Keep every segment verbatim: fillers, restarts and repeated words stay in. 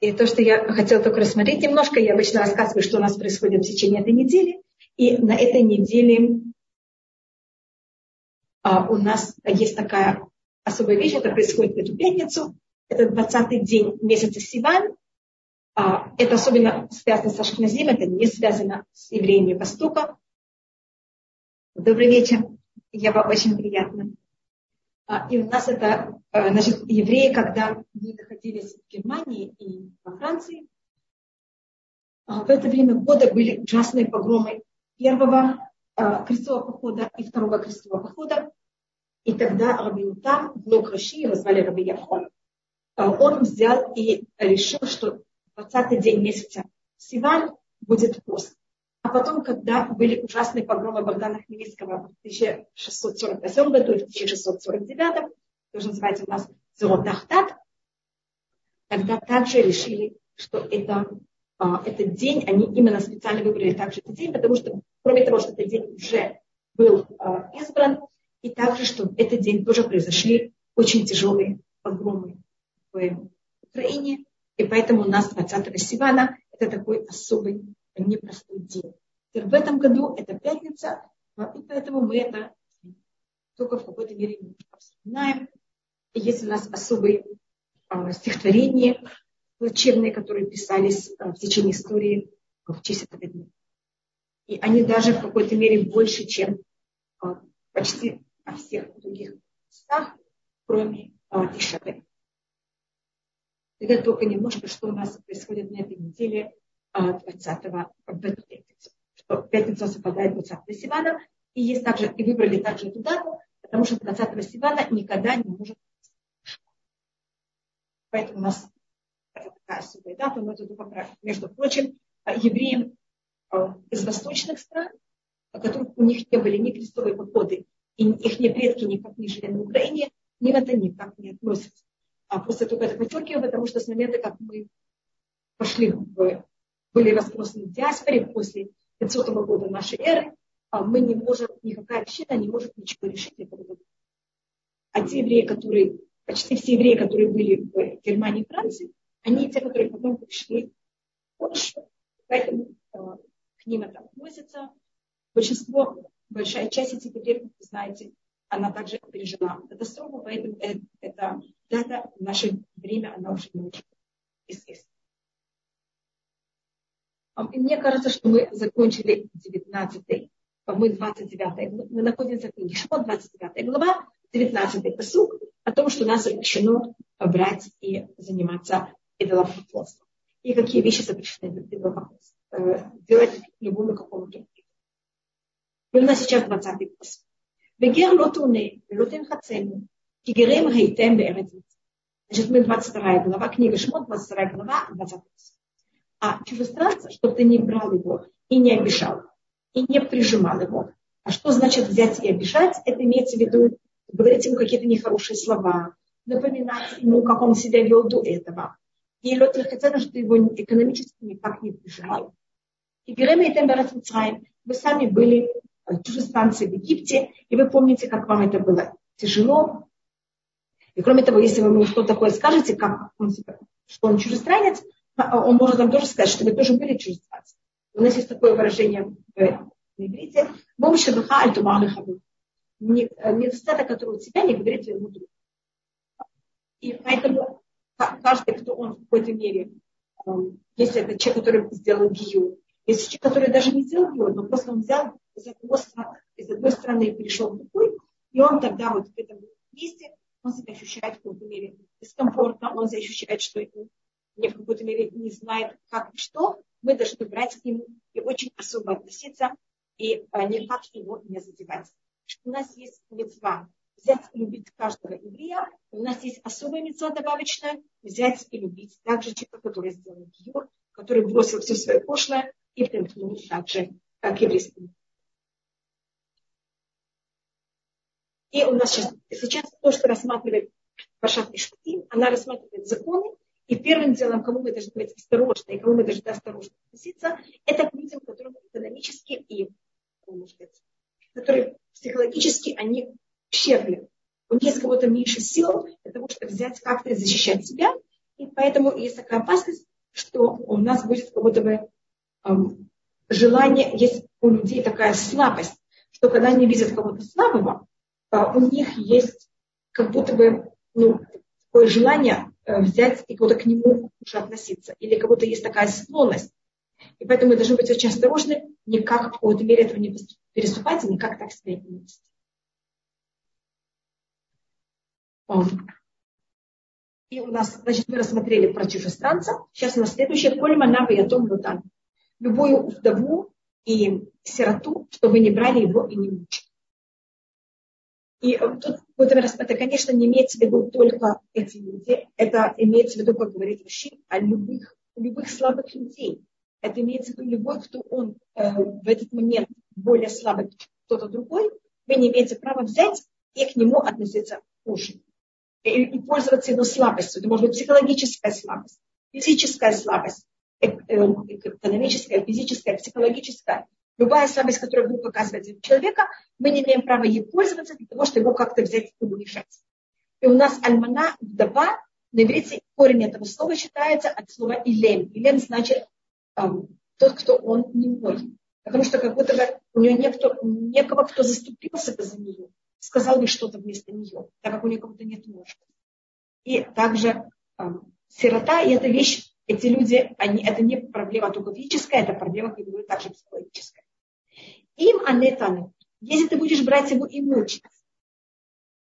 И то, что я хотела только рассмотреть немножко, я обычно рассказываю, что у нас происходит в течение этой недели. И на этой неделе а, у нас есть такая особая вещь, это происходит в эту пятницу. Это двадцатый день месяца Сиван. А, это особенно связано с Ашкеназим, это не связано с евреями Востока. Добрый вечер, я вам очень приятна. И у нас это, значит, евреи, когда мы находились в Германии и во Франции, в это время года были ужасные погромы первого крестового похода и второго крестового похода. И тогда Робинтан, внук Раши, его звали Раби-Яхон, он взял и решил, что двадцатый день месяца Сиван будет пост. А потом, когда были ужасные погромы Богдана Хмельницкого в тысяча шестьсот сорок восьмом году и в тысяча шестьсот сорок девятом, тоже называется у нас Золотахтат, тогда также решили, что это, а, этот день, они именно специально выбрали также этот день, потому что, кроме того, что этот день уже был а, избран, и также, что в этот день тоже произошли очень тяжелые погромы в Украине, и поэтому у нас двадцатого Сивана это такой особый непростой день. В этом году это пятница, и поэтому мы это только в какой-то мере вспоминаем. И есть у нас особые а, стихотворения, учебные, которые писались а, в течение истории в честь этого дня. И они даже в какой-то мере больше, чем а, почти во всех других местах, кроме а, Тишабе. Это только немножко, что у нас происходит на этой неделе двадцатого в эту пятницу. Что пятница совпадает двадцатого Сивана, и есть также, и выбрали также эту дату, потому что двадцатого Сивана никогда не может быть. Поэтому у нас это такая особая дата, но это только, между прочим, евреям из восточных стран, у которых у них не были ни крестовые походы, и их предки никак не жили на Украине, ни в это никак не относятся. А просто только это подчеркиваю, потому что с момента, как мы пошли в были разбросаны в диаспоре после пятисотого года нашей эры, мы не можем, никакая община не может ничего решить. А те евреи, которые, почти все евреи, которые были в Германии и Франции, они те, которые потом пришли в Польшу, поэтому э, к ним это относится. Большинство, большая часть этих евреев, как вы знаете, она также пережила катастрофу, поэтому э, эта дата в наше время, она уже не очень известна. И мне кажется, что мы закончили девятнадцатый, мы двадцать девятый, мы находимся в книге Шмот, двадцать девятая глава, девятнадцатый посук, о том, что нас запрещено брать и заниматься идолопоклонством. И какие вещи запрещены идолопоклонством. Делать любому какому-то. У нас сейчас двадцатый посук. Значит, мы двадцать вторая глава, книга Шмот, двадцать вторая глава, двадцатый посук. А чужестранца, чтобы ты не брал его и не обижал, и не прижимал его. А что значит взять и обижать? Это имеется в виду говорить ему какие-то нехорошие слова, напоминать ему, как он себя вел до этого. И люди хотят, чтобы его экономически никак не прижимал. И Герема и Темберат Мицраим, вы сами были чужестранцы в Египте, и вы помните, как вам это было тяжело. И кроме того, если вы ему что-то такое скажете, как он себя, что он чужестранец, он может нам тоже сказать, что вы тоже были чужестранцы. У нас есть такое выражение в иврите. Недостаток, который у тебя, не говорит твоему другу. И поэтому каждый, кто он в какой-то мере, если это человек, который сделал гию, если человек, который даже не сделал гию, но просто он взял из одной страны, из одной страны и перешел в другую, и он тогда вот в этом месте, он себя ощущает в какой-то мере дискомфортно, он ощущает, что это не в какой-то мере не знает, как и что, мы должны брать к нему и очень особо относиться, и а, никак его не задевать. У нас есть мицва взять и любить каждого еврея, у нас есть особая мицва добавочная, взять и любить также человека, который сделал гиюр, который бросил все свое пошлое и примкнул также к еврейскому. И у нас сейчас, сейчас то, что рассматривает Варшавский шутин, она рассматривает законы, и первым делом, кому мы должны быть осторожны, и кому мы должны осторожно относиться, это к людям, которые экономически и, может быть, которые психологически они ущербны. У них есть кого-то меньше сил для того, чтобы взять как-то и защищать себя. И поэтому есть такая опасность, что у нас будет как будто бы эм, желание, есть у людей такая слабость, что когда они видят кого-то слабого, э, у них есть как будто бы ну, такое желание э, взять и кого-то к нему уже относиться, или как будто есть такая склонность. И поэтому мы должны быть очень осторожны, никак в какой-то мере этого не переступать, и никак так себя не вести. И у нас, значит, мы рассмотрели про чужестранца. Сейчас у нас следующее. Любую вдову и сироту, что вы не брали его и не мучили. И тут, это, конечно, не имеется в виду только эти люди. Это имеется в виду, как говорит Раши, о любых, любых слабых людей. Это имеется в виду любой, кто он э, в этот момент более слабый, кто-то другой. Вы не имеете права взять и к нему относиться хуже. И, и пользоваться его слабостью. Это может быть психологическая слабость, физическая слабость, экономическая, физическая, психологическая. Любая слабость, которую будет показывать человека, мы не имеем права ей пользоваться для того, чтобы его как-то взять и унижать. И у нас альмана, вдова, на иврите корень этого слова считается от слова илем. Илем значит эм, тот, кто он не мой. Потому что как будто бы у нее некто, некого, кто заступился бы за нее, сказал бы что-то вместо нее, так как у нее как-то нет мужа. И также э, сирота, и эта вещь, эти люди, они, это не проблема только физическая, это проблема, как говорю, также психологическая. Им анетаны, если ты будешь брать его и мучить.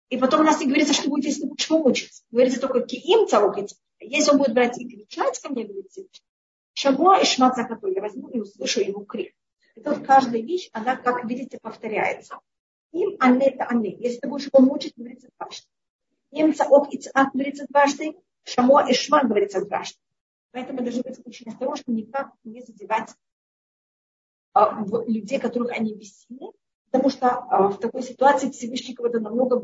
И потом у нас не говорится, что будет, если ты будешь его мучить. Говорится только киим цаукать. Если он будет брать и кричать ко мне, говорится, шамо и шмат закатой, я возьму и услышу его крик. И тут каждая вещь, она, как видите, повторяется. Им аннета анне. Если ты будешь его мучить, говорится дважды. Им цаок и цаак, говорится дважды. Шамо и шма, говорится дважды. Поэтому должны быть очень осторожны, никак не задевать а, в людей, которых они бессильны. Потому что а, в такой ситуации Всевышний кого-то намного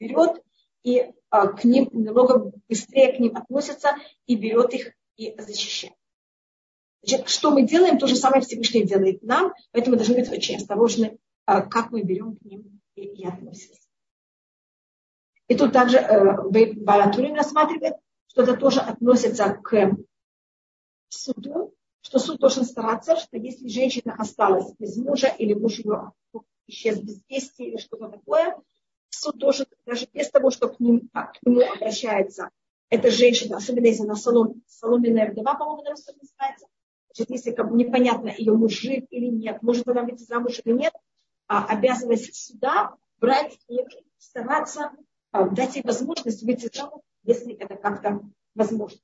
берет и а, к ним намного быстрее к ним относится и берет их и защищает. Значит, что мы делаем, то же самое Всевышний делает нам. Поэтому должны быть очень осторожны, как мы берем к ним и относимся. И тут также э, Баратулей рассматривает, что это тоже относится к суду, что суд должен стараться, что если женщина осталась без мужа или муж ее исчез без вести или что-то такое, суд должен, даже без того, что к, ним, к нему обращается эта женщина, особенно если она солом, соломенная вдова, по-моему, на русском называется, значит, если как бы, непонятно, ее муж жив или нет, может она выйти замуж или нет, обязанность суда брать и стараться дать ей возможность выйти замуж, если это как-то возможно.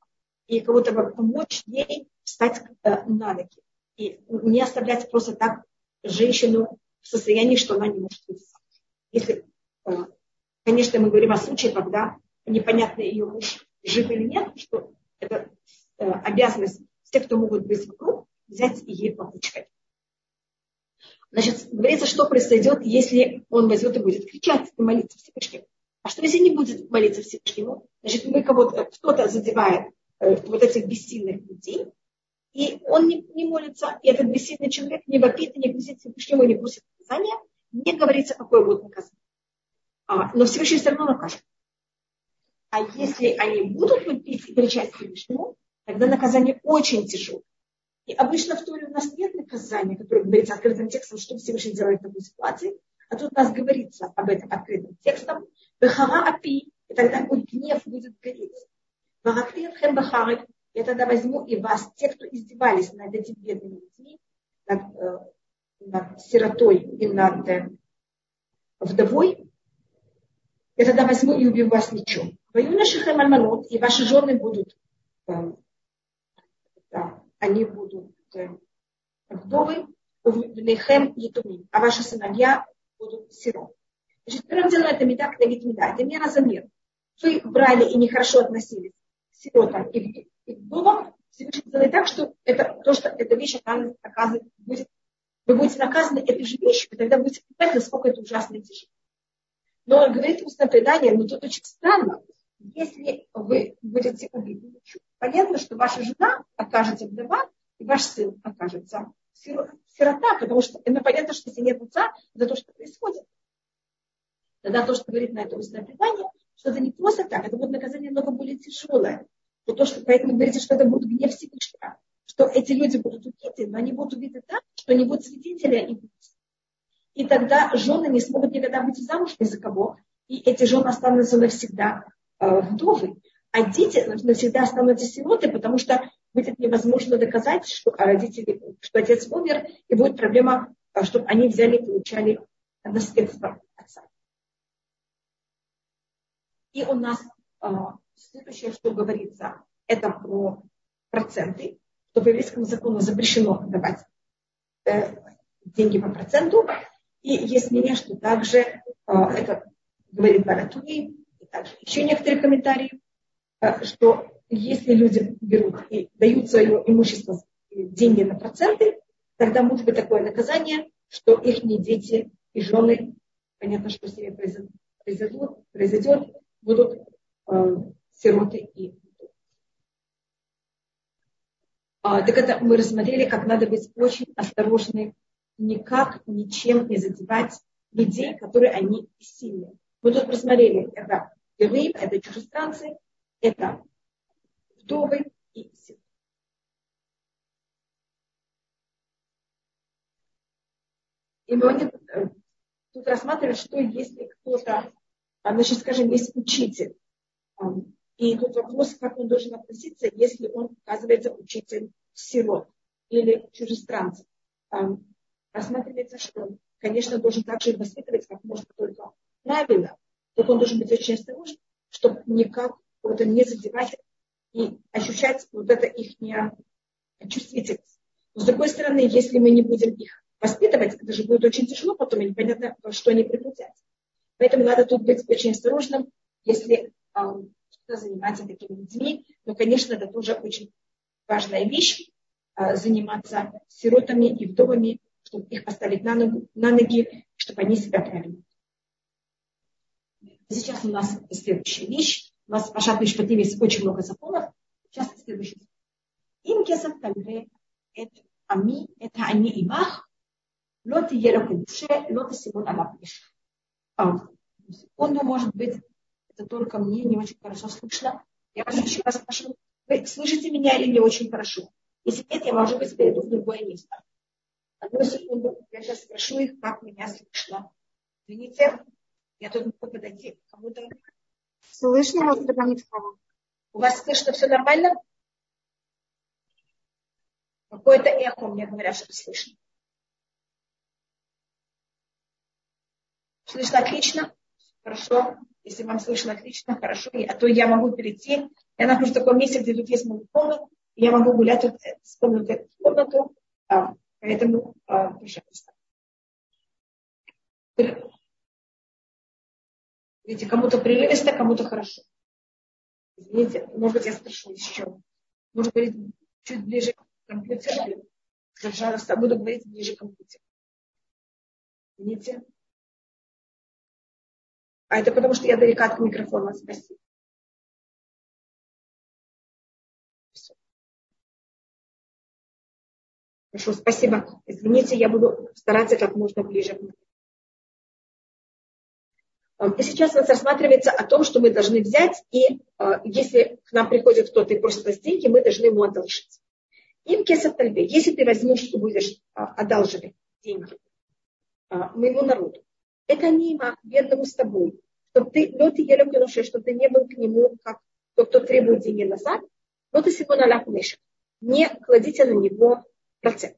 И кого-то помочь ей встать на ноги. И не оставлять просто так женщину в состоянии, что она не может выйти замуж. Если, конечно, мы говорим о случае, когда непонятно, ее муж жив или нет, что это обязанность всех, кто могут быть вокруг, взять и ей помочь. Значит, говорится, что произойдет, если он возьмет и будет кричать и молиться Всевышнему. А что, если не будет молиться Всевышнему? Значит, мы кого-то, кто-то задевает э, вот этих бессильных людей, и он не, не молится, и этот бессильный человек не вопит, не просит Всевышнему, не просит наказания, не говорится, какое будет наказание. А, но Всевышний все равно накажет. А если они будут вопить и кричать Всевышнему, тогда наказание очень тяжелое. И обычно в Торе у нас нет наказания, которое говорится открытым текстом, что Всевышний делает в такой ситуации. А тут у нас говорится об этом открытым текстом. Бахара апи, и тогда мой гнев будет гореть. Вагаклир хэм бахарик, я тогда возьму и вас, те, кто издевались над этими бедными людьми, над, э, над сиротой и над э, вдовой, я тогда возьму и убью вас мечом. Вою наших хэм альманот, и ваши жены будут... Э, да, они будут вдовы, а ваши сыновья будут сироты. Значит, первым делом это меда, кнавит меда. Это мера за меру. Вы брали и нехорошо относились к сиротам и вдовам, Всевышний делает так, что это, то, что эта вещь оказывает, будет, вы будете наказаны этой же вещью, и тогда будете понимать, насколько это ужасно тяжело. Но говорит устное предание, но тут очень странно. Если вы будете убиты, понятно, что ваша жена окажется вдова, и ваш сын окажется сирота, потому что ну, понятно, что если нет отца, это то, что происходит. Тогда то, что говорит на это устное предание, что это не просто так, это будет наказание много более тяжелое. то то, что поэтому говорится, что это будет гнев Всевышнего, что эти люди будут убиты, но они будут убиты так, что не будет свидетеля и убийцы. И тогда жены не смогут никогда выйти замуж ни за кого, и эти жены останутся навсегда э, вдовы, а дети навсегда останутся сироты, потому что будет невозможно доказать, что родители, что отец умер, и будет проблема, чтобы они взяли и получали наследство отца. И у нас э, следующее, что говорится, это про проценты, что по еврейскому закону запрещено давать э, деньги по проценту. И есть мнение, что также э, это говорит Баратулей, и также еще некоторые комментарии, э, что если люди берут и дают свое имущество, деньги на проценты, тогда может быть такое наказание, что их не дети и жены, понятно, что с ними произойдет, произойдет будут э, сироты и а, так это мы рассмотрели, как надо быть очень осторожны, никак, ничем не задевать людей, которые они сильные. Мы тут рассмотрели, это герои, это чужестранцы, это вдовы и сил. И мы тут, тут рассматриваем, что если кто-то, значит, скажем, есть учитель, и тут вопрос, как он должен относиться, если он оказывается учитель сирот или чужестранцев. Рассматривается, что он, конечно, должен также воспитывать как можно только правильно, только он должен быть очень осторожен, чтобы никак вот, не задевать и ощущать вот это их чувствительность. Но с другой стороны, если мы не будем их воспитывать, это же будет очень тяжело потом, и непонятно, что они прикрутят. Поэтому надо тут быть очень осторожным, если э, кто-то занимается такими людьми. Но, конечно, это тоже очень важная вещь, э, заниматься сиротами и вдовами, чтобы их поставить на, ногу, на ноги, чтобы они себя правильно. Сейчас у нас следующая вещь. У нас в Пашат Мишпатим есть очень много законов. Сейчас следующий. Имкесов кальве, это ами, это они имах, лоты ерока душе, лоты симон алапиш. Секунду, может быть, это только мне не очень хорошо слышно. Я вас еще раз спрашиваю, вы слышите меня или не очень хорошо? Если нет, я, может быть, перейду в другое место. Одну секунду, я сейчас спрошу их, как меня слышно. Извините, я тут могу подойти к кому-то. Слышно вас, Робинтан? У вас слышно все нормально? Какое-то эхо, мне говорят, что слышно. Слышно отлично? Хорошо. Если вам слышно отлично, хорошо. А то я могу перейти. Я нахожусь в таком месте, где тут есть много комнат. Я могу гулять с комнаты в комнату. Поэтому, пожалуйста. Видите, кому-то прерывисто, кому-то хорошо. Извините, может быть, я спрошу еще. Может быть, чуть ближе к компьютеру. Пожалуйста, буду говорить ближе к компьютеру. Извините. А это потому, что я далека от микрофона. Спасибо. Все. Хорошо, спасибо. Извините, я буду стараться как можно ближе к микрофону. И сейчас у нас рассматривается о том, что мы должны взять, и э, если к нам приходит кто-то и просит нас деньги, мы должны ему одолжить. Им кесат тальбе. Если ты возьмешь и будешь э, одалживать деньги э, моему народу, это не имах бедному с тобой, чтобы ты, лед и еле кинувший, чтобы ты не был к нему, как тот, кто требует деньги назад, но ты сего наляк мышек. Не кладите на него процент.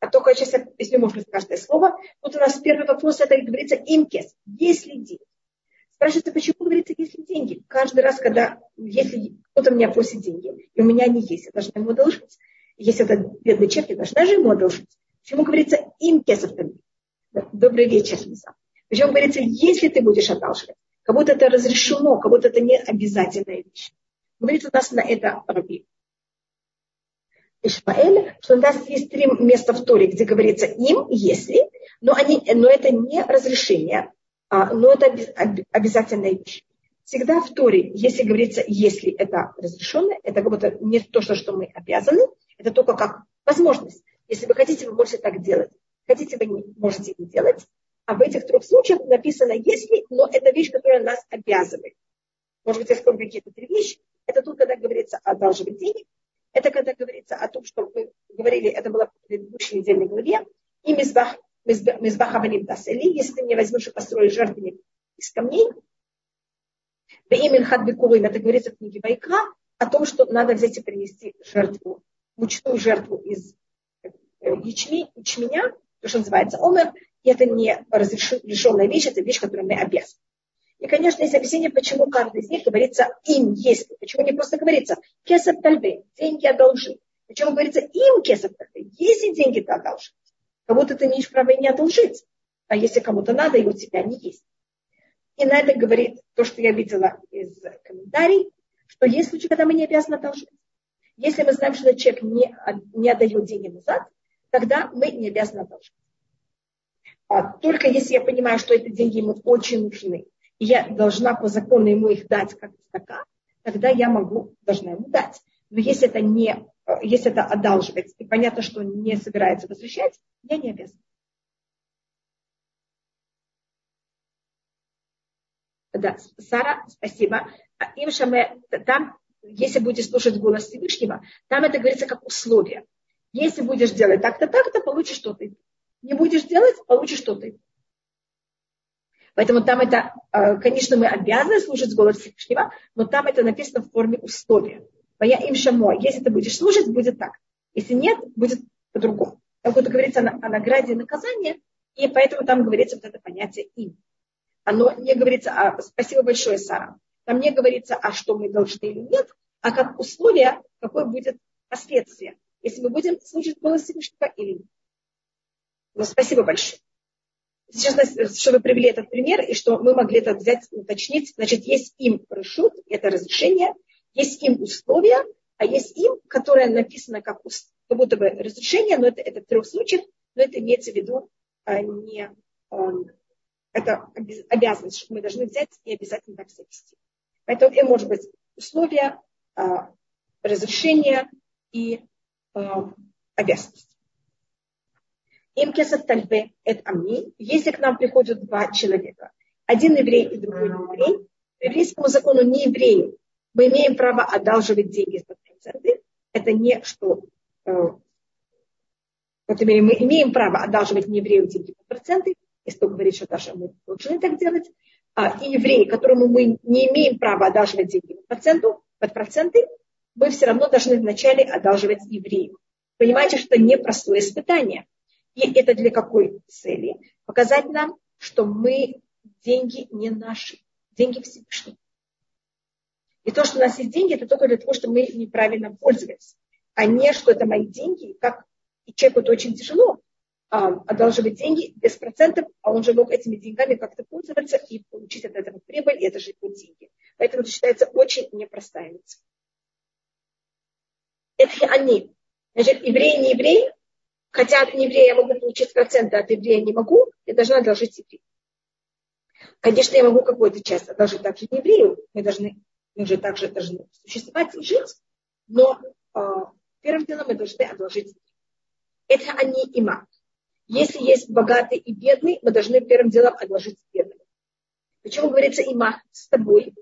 А только сейчас, если можно каждое слово, вот у нас первый вопрос, это говорится имкес, если деньги. Спрашивается, почему говорится, если деньги? Каждый раз, когда, если кто-то меня просит деньги, и у меня они есть, я должна ему одолжить. Если это бедный человек, я должна же ему одолжить. Почему говорится имкесов? Добрый вечер, Лиза. Почему говорится, если ты будешь одалживать? Как будто это разрешено, как будто это не обязательная вещь. Говорит у нас на это Раби. Ишмаэль, что у нас есть три места в Торе, где говорится им, если, но, они, но это не разрешение, а, но это обез, обязательная вещь. Всегда в Торе, если говорится если, это разрешено, это как будто не то, что мы обязаны, это только как возможность. Если вы хотите, вы можете так делать. Хотите, вы не можете не делать. А в этих трех случаях написано если, но это вещь, которая нас обязывает. Может быть, я скажу какие-то три вещи, Это тут, когда говорится о должбитине. Это когда говорится о том, что мы говорили, это было в предыдущей недельной главе. И мизбах, мизбах, мизбах аваним тасели, если ты мне возьмешь и построишь жертвенник из камней. Беимин хат бекурим, это говорится в книге Вайкра, о том, что надо взять и принести жертву, мучную жертву из ячмень, ячменя, то, что называется омер, и это не разрешенная вещь, это вещь, которую мы обязаны. И, конечно, есть объяснение, почему каждый из них говорится им есть. Почему не просто говорится кесов тальбе, деньги одолжи. Почему говорится им кесов тальбе, если деньги ты одолжишь. Кому-то ты не имеешь права и не одолжить. А если кому-то надо, и у тебя не есть. И на это говорит то, что я видела из комментариев, что есть случаи, когда мы не обязаны одолжить. Если мы знаем, что человек не, не отдает деньги назад, тогда мы не обязаны одолжить. А только если я понимаю, что эти деньги ему очень нужны, и я должна по закону ему их дать как стакан, тогда я могу, должна ему дать. Но если это, не, если это одалживается, и понятно, что он не собирается возвращать, я не обязана. Да, Сара, спасибо. Им шаме, там, если будешь слушать голос Всевышнего, там это говорится как условие. Если будешь делать так-то, так-то, получишь что-то. Не будешь делать, получишь что-то. Поэтому там это, конечно, мы обязаны слушать голос Всевышнего, но там это написано в форме условия. Моя им шамо, если ты будешь слушать, будет так. Если нет, будет по-другому. Там вот говорится о награде и наказании, и поэтому там говорится вот это понятие им. Оно не говорится о... Спасибо большое, Сара. Там не говорится, а что мы должны или нет, а как условие, какое будет последствие, если мы будем слушать голос Всевышнего или нет. Но спасибо большое. Сейчас, что вы привели этот пример, и что мы могли это взять, уточнить. Значит, есть им решут, это разрешение, есть им условия, а есть им, которое написано как, как будто бы разрешение, но это, это в трех случаях, но это имеется в виду а, не... А, это обязанность, что мы должны взять и обязательно так себя вести. Поэтому это может быть условия, а, разрешение и а, обязанность. Им кесов тальбе эт амни, если к нам приходят два человека, один еврей и другой не еврей, по еврейскому закону не еврею мы имеем право одалживать деньги под проценты. Это не что, э, вот мы имеем право одалживать не еврею деньги под проценты, если кто говорит, что даже мы должны так делать, а, и евреи, которому мы не имеем права одалживать деньги под проценты, под проценты, мы все равно должны вначале одалживать еврею. Понимаете, что это непростое испытание. И это для какой цели? Показать нам, что мы деньги не наши, деньги Всевышнего. И то, что у нас есть деньги, это только для того, что мы неправильно пользовались, а не что это мои деньги, как и человеку это очень тяжело а, одалживать деньги без процентов, а он же мог этими деньгами как-то пользоваться и получить от этого прибыль, и это же его деньги. Поэтому это считается очень непростая вещь. Это они. Значит, евреи не евреи. Хотя от еврея я могу получить проценты, а от еврея не могу, я должна одолжить еврею. Конечно, я могу какую-то часть одолжить также не еврею, мы должны, мы же также должны существовать и жить, но э, первым делом мы должны одолжить еврею. Это они и мат. Если есть богатый и бедный, мы должны первым делом одолжить бедному. Почему говорится имах с тобой,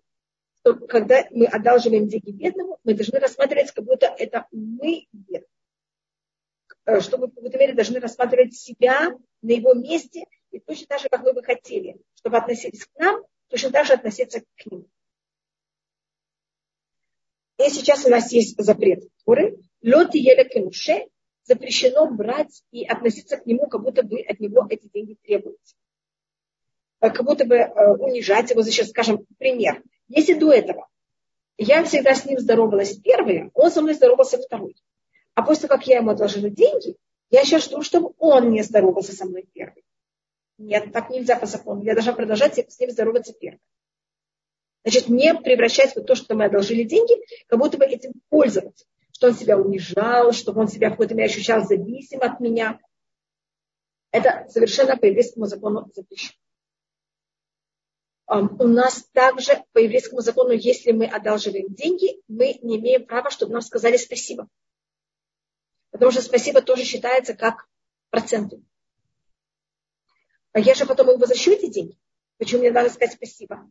что когда мы одалживаем деньги бедному, мы должны рассматривать, как будто это мы бедные. Что мы в какой-то мере должны рассматривать себя на его месте, и точно так же, как мы бы хотели, чтобы относились к нам, точно так же относиться к ним. И сейчас у нас есть запрет Торы. Лот и еле кенуше запрещено брать и относиться к нему, как будто бы от него эти деньги требуются. Как будто бы унижать его. Сейчас скажем пример. Если до этого я всегда с ним здоровалась первая, он со мной здоровался второй. А после того, как я ему одолжила деньги, я сейчас жду, чтобы он не здоровался со мной первым. Нет, так нельзя по закону. Я должна продолжать с ним здороваться первым. Значит, не превращать вот то, что мы одолжили деньги, как будто бы этим пользоваться. Что он себя унижал, чтобы он себя в какой-то мере ощущал зависим от меня. Это совершенно по еврейскому закону запрещено. У нас также по еврейскому закону, если мы одалживаем деньги, мы не имеем права, чтобы нам сказали спасибо. Потому что спасибо тоже считается как проценты. А я же потом их возвращу эти деньги. Почему мне надо сказать спасибо?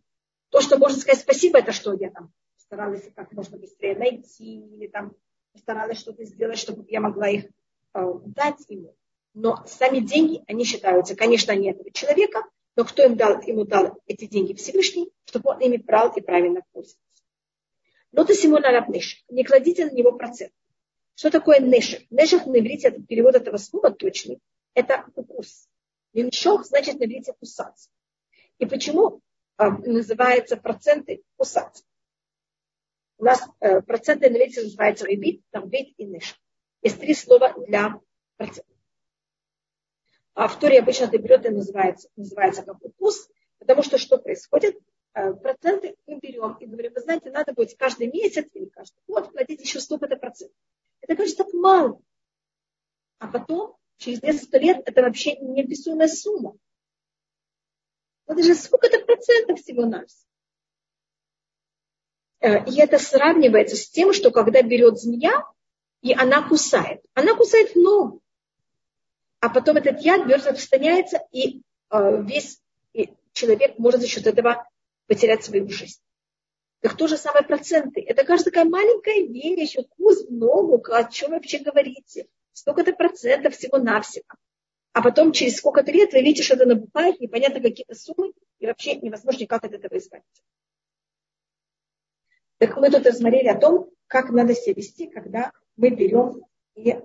То, что можно сказать спасибо, это что я там старалась как можно быстрее найти, или там старалась что-то сделать, чтобы я могла их э, дать ему. Но сами деньги, они считаются, конечно, не этого человека, но кто им дал, ему дал эти деньги Всевышний, чтобы он ими брал и правильно пользовался. Но то сему на нешек. Не кладите на него процент. Что такое нешек? Нешек на иврите, перевод этого слова точный, это укус. Нешек значит на иврите кусаться. И почему э, называются проценты кусаться? У нас э, проценты на иврите называются ребит, там бит и нешек. Есть три слова для процентов. А в Торе обычно это берет и называется, называется как укус, потому что что происходит? Проценты мы берем и говорим, вы знаете, надо будет каждый месяц или каждый год платить еще столько-то процентов. Это, конечно, так мало. А потом, через несколько лет, это вообще неописуемая сумма. Это же сколько-то процентов всего нас. И это сравнивается с тем, что когда берет змея, и она кусает. Она кусает ногу. А потом этот яд быстро распространяется, и э, весь и человек может за счет этого потерять свою жизнь. Так то же самое проценты. Это, кажется, такая маленькая вещь, укус в ногу, о чем вы вообще говорите. Столько-то процентов всего-навсего. А потом через сколько-то лет вы видите, что это набухает, непонятно какие-то суммы, и вообще невозможно никак от этого избавиться. Так мы тут рассмотрели о том, как надо себя вести, когда мы берем и... Э,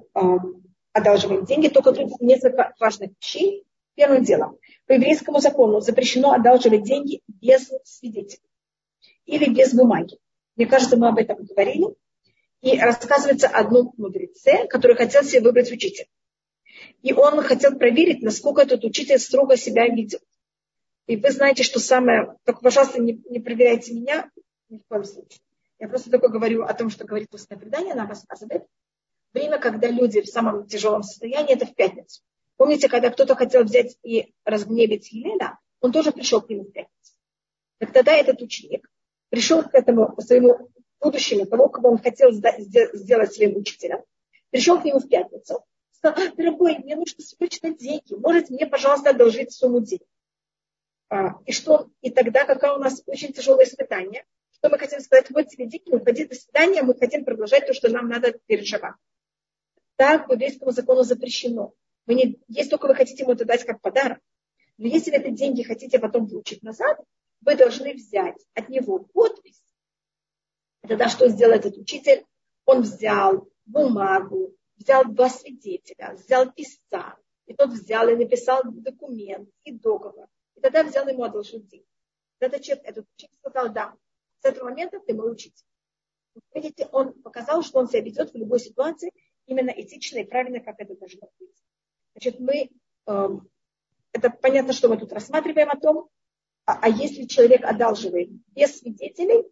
одалживаем деньги, только тут несколько важных вещей. Первым делом, по еврейскому закону запрещено одалживать деньги без свидетелей или без бумаги. Мне кажется, мы об этом говорили. И рассказывается о одном мудреце, который хотел себе выбрать учителя. И он хотел проверить, насколько этот учитель строго себя ведет. И вы знаете, что самое... Только, пожалуйста, не, не проверяйте меня ни в коем случае. Я просто только говорю о том, что говорит устное предание, она рассказывает. Время, когда люди в самом тяжелом состоянии, это в пятницу. Помните, когда кто-то хотел взять и разгневить Елена, он тоже пришел к нему в пятницу. Так тогда этот ученик пришел к этому, к своему будущему, тому, кого он хотел сделать своим учителем, пришел к нему в пятницу, сказал, дорогой, мне нужно срочно деньги, можете мне, пожалуйста, одолжить сумму денег. И, что, и тогда, какое у нас очень тяжелое испытание, что мы хотим сказать, вот тебе деньги, уходи, до свидания, мы хотим продолжать то, что нам надо перед шабатом. Так по еврейскому закону запрещено. Вы не, если только вы хотите ему это дать как подарок, но если вы эти деньги хотите потом получить назад, вы должны взять от него подпись. Тогда что сделал этот учитель? Он взял бумагу, взял два свидетеля, взял писца, и тот взял и написал документ и договор. И тогда взял ему одолжить деньги. Тогда человек, этот учитель сказал, да, с этого момента ты мой учитель. Видите, он показал, что он себя ведет в любой ситуации, именно этично и правильно, как это должно быть. Значит, мы, э, это понятно, что мы тут рассматриваем о том, а, а если человек одалживает без свидетелей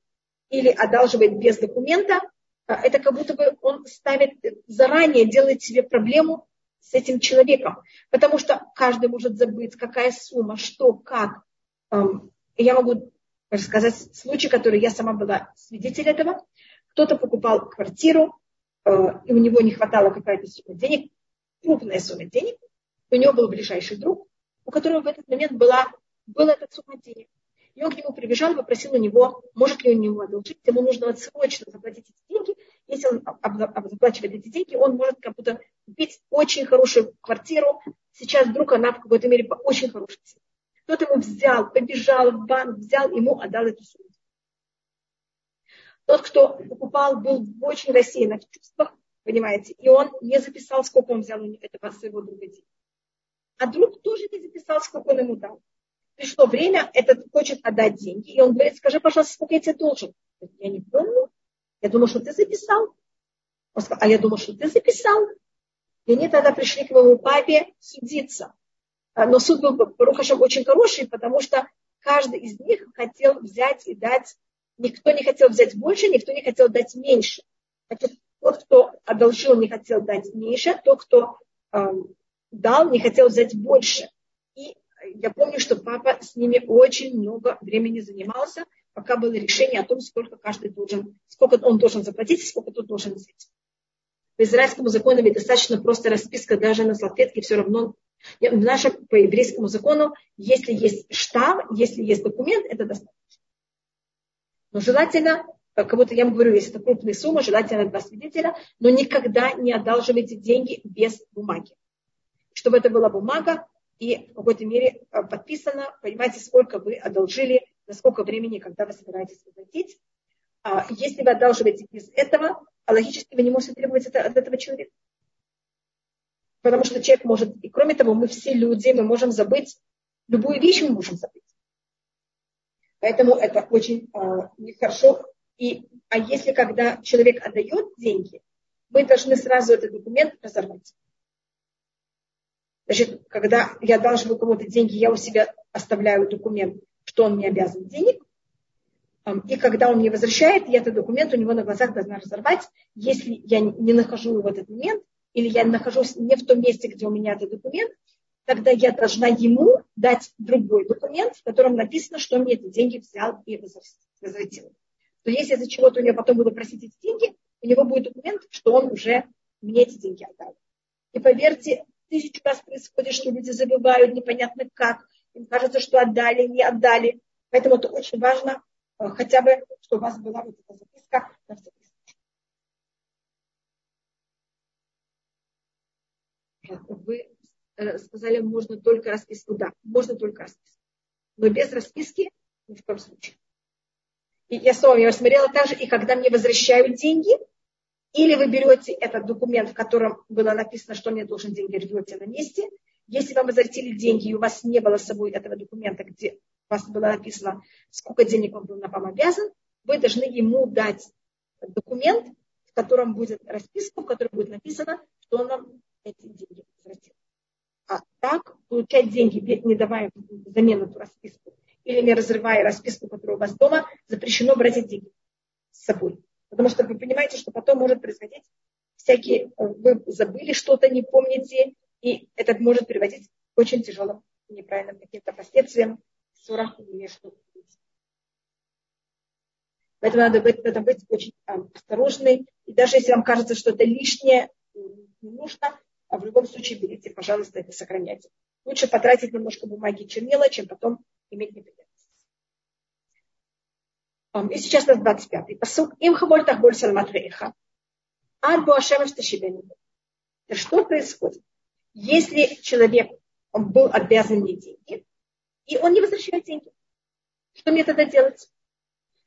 или одалживает без документа, э, это как будто бы он ставит, заранее делает себе проблему с этим человеком. Потому что каждый может забыть, какая сумма, что, как. Э, я могу рассказать случай, который я сама была свидетелем этого. Кто-то покупал квартиру, и у него не хватало какая-то сумма денег, крупная сумма денег, у него был ближайший друг, у которого в этот момент была, была эта сумма денег. И он к нему прибежал и попросил у него, может ли он ему одолжить, ему нужно срочно заплатить эти деньги, если он заплачивает эти деньги, он может как будто купить очень хорошую квартиру, сейчас вдруг она в какой-то мере очень хорошая. Кто-то ему взял, побежал в банк, взял, ему отдал эту сумму. Тот, кто покупал, был в очень рассеянных чувствах, понимаете, и он не записал, сколько он взял у этого своего друга денег. А друг тоже не записал, сколько он ему дал. Пришло время, этот хочет отдать деньги, и он говорит, скажи, пожалуйста, сколько я тебе должен? Я не помню, я думал, что ты записал. Он сказал, а я думал, что ты записал. И они тогда пришли к моему папе судиться. Но суд был, по-хорошему, очень хороший, потому что каждый из них хотел взять и дать. Никто не хотел взять больше, никто не хотел дать меньше. Значит, тот, кто одолжил, не хотел дать меньше, тот, кто э, дал, не хотел взять больше. И я помню, что папа с ними очень много времени занимался, пока было решение о том, сколько каждый должен, сколько он должен заплатить, сколько тот должен взять. По израильскому закону ведь достаточно просто расписка даже на салфетке, все равно. В нашем, по еврейскому закону, если есть штамп, если есть документ, это достаточно. Но желательно как будто я вам говорю, если это крупная сумма, желательно два свидетеля, но никогда не одалживайте деньги без бумаги. Чтобы это была бумага и в какой-то мере подписано, понимаете, сколько вы одолжили, на сколько времени, когда вы собираетесь выплатить. Если вы одалживаете без этого, а логически вы не можете требовать это от этого человека. Потому что человек может, и кроме того, мы все люди, мы можем забыть, любую вещь мы можем забыть. Поэтому это очень а, нехорошо. И, а если когда человек отдает деньги, мы должны сразу этот документ разорвать. Значит, когда я одалживаю кому-то деньги, я у себя оставляю документ, что он мне обязан денег. И когда он мне возвращает, я этот документ у него на глазах должна разорвать, если я не нахожу его в этот момент, или я нахожусь не в том месте, где у меня этот документ, тогда я должна ему дать другой документ, в котором написано, что он мне эти деньги взял и возвратил. То есть, если чего-то у него потом буду просить эти деньги, у него будет документ, что он уже мне эти деньги отдал. И поверьте, тысячу раз происходит, что люди забывают непонятно как, им кажется, что отдали, не отдали. Поэтому это очень важно, хотя бы, чтобы у вас была вот эта записка на все. Вы сказали, можно только расписку. Да, можно только расписку. Но без расписки ни в коем случае. И я снова я смотрела так же, и когда мне возвращают деньги, или вы берете этот документ, в котором было написано, что мне должен деньги, рвете на месте. Если вам возвратили деньги, и у вас не было с собой этого документа, где у вас было написано, сколько денег он был вам обязан, вы должны ему дать документ, в котором будет расписка, в которой будет написано, что он вам эти деньги возвратил. А так, получать деньги, не давая взамен эту расписку, или не разрывая расписку, которая у вас дома, запрещено брать эти деньги с собой. Потому что вы понимаете, что потом может происходить всякие, вы забыли что-то, не помните, и это может приводить к очень тяжелым и неправильным каким-то последствиям, ссорам или что-то. Поэтому надо быть, надо быть очень там, осторожной. И даже если вам кажется, что это лишнее, не нужно, а в любом случае берите, пожалуйста, это сохраняйте. Лучше потратить немножко бумаги и чернила, чем потом иметь неприятности. И сейчас у нас двадцать пятый пасук. Что происходит? Если человек, он был обязан мне деньги, и он не возвращает деньги, что мне тогда делать?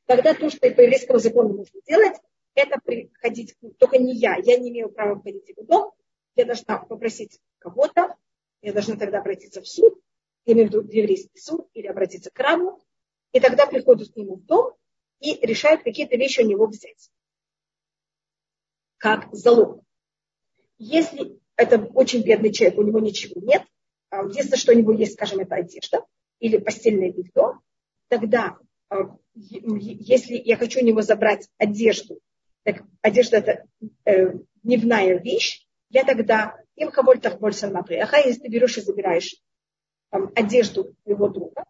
Тогда то, что и по еврейскому закону нужно делать, это приходить, только не я, я не имею права входить в его дом, я должна попросить кого-то, я должна тогда обратиться в суд, я имею в виду в еврейский суд, или обратиться к рабу, и тогда приходят к нему в дом и решают какие-то вещи у него взять, как залог. Если это очень бедный человек, у него ничего нет, единственное, что у него есть, скажем, это одежда или постельное белье, тогда, если я хочу у него забрать одежду, так одежда это э, дневная вещь, я тогда им хавольтах больше напрягаю. Ага, если ты берешь и забираешь там, одежду его друга,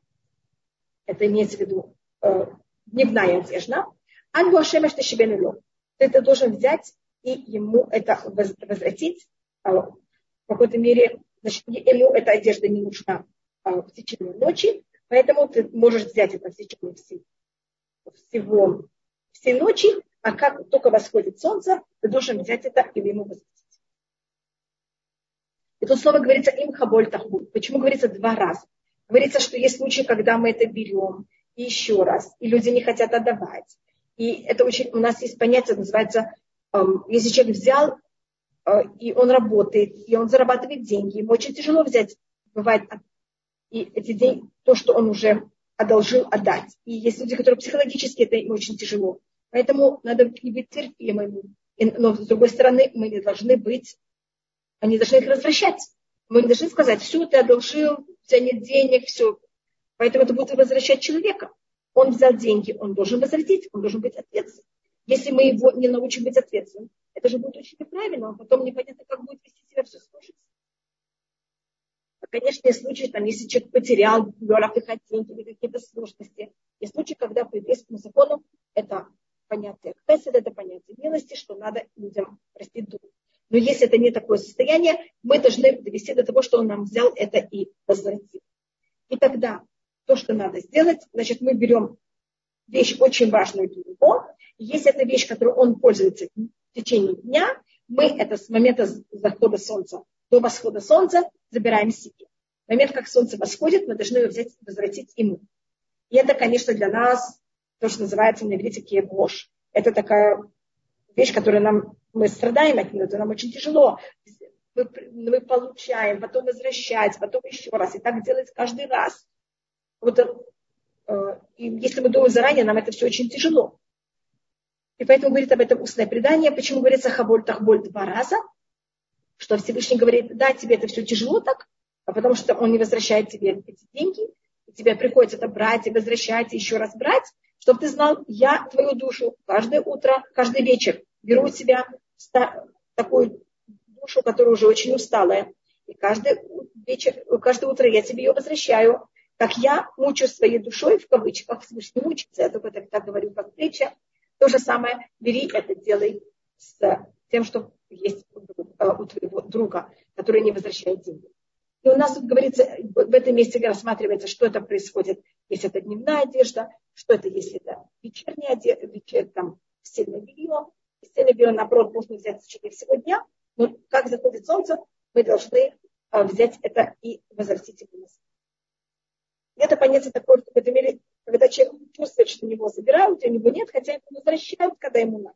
это имеется в виду э, дневная одежда, ты это должен взять и ему это возвратить. Э, в какой-то мере, значит, ему эта одежда не нужна э, в течение ночи, поэтому ты можешь взять это в течение всей, всего, всей ночи. А как только восходит солнце, ты должен взять это или ему возвратить. И тут слово говорится «им хаболь таху». Почему говорится два раза? Говорится, что есть случаи, когда мы это берем и еще раз, и люди не хотят отдавать. И это очень, у нас есть понятие, называется, если человек взял, и он работает, и он зарабатывает деньги, ему очень тяжело взять, бывает, и эти деньги, то, что он уже одолжил, отдать. И есть люди, которые психологически это им очень тяжело. Поэтому надо быть терпимыми. Но, с другой стороны, мы не должны быть, они должны их возвращать. Мы не должны сказать, все, ты одолжил, у тебя нет денег, все. Поэтому это будет возвращать человека. Он взял деньги, он должен возвратить, он должен быть ответственным. Если мы его не научим быть ответственным, это же будет очень неправильно, а потом непонятно, как будет вести себя все служить. А, конечно, есть случаи, там, если человек потерял, приходят деньги или какие-то сложности. Есть случаи, когда по еврейскому закону это понятие хесед, это понятие милости, что надо людям простить долг. Но если это не такое состояние, мы должны довести до того, что он нам взял это и возвратил. И тогда то, что надо сделать, значит, мы берем вещь очень важную для него, Если это вещь, которой он пользуется в течение дня, мы это с момента захода солнца до восхода солнца забираем себе. В момент, как солнце восходит, мы должны ее взять и возвратить ему. И это, конечно, для нас то, что называется на иврите киевош. Это такая вещь, которую нам, мы страдаем от нее, это нам очень тяжело. Мы, мы получаем, потом возвращать, потом еще раз. И так делать каждый раз. Вот, э, и если мы думаем заранее, нам это все очень тяжело. И поэтому говорит об этом устное предание. Почему говорится хаболь тахболь два раза? Что Всевышний говорит, да, тебе это все тяжело так, а потому что он не возвращает тебе эти деньги, и тебе приходится это брать и возвращать, и еще раз брать, чтобы ты знал, я твою душу каждое утро, каждый вечер беру у тебя такую душу, которая уже очень усталая, и каждый вечер, каждое утро я тебе ее возвращаю, как я мучу своей душой, в кавычках, Всевышний мучится, я только так, так говорю, как притча. То же самое, бери это, делай с тем, что есть у твоего друга, который не возвращает деньги. И у нас тут говорится, в этом месте рассматривается, что это происходит, если это дневная одежда, что это, если это вечерняя одежда, вечер, там, стельное белье. Стельное белье, наоборот, можно взять в течение всего дня, но как заходит солнце, мы должны взять это и возвратить его назад. Это понятие такое, в этом мире, когда человек чувствует, что у него забирают, а у него нет, хотя его возвращают, когда ему надо.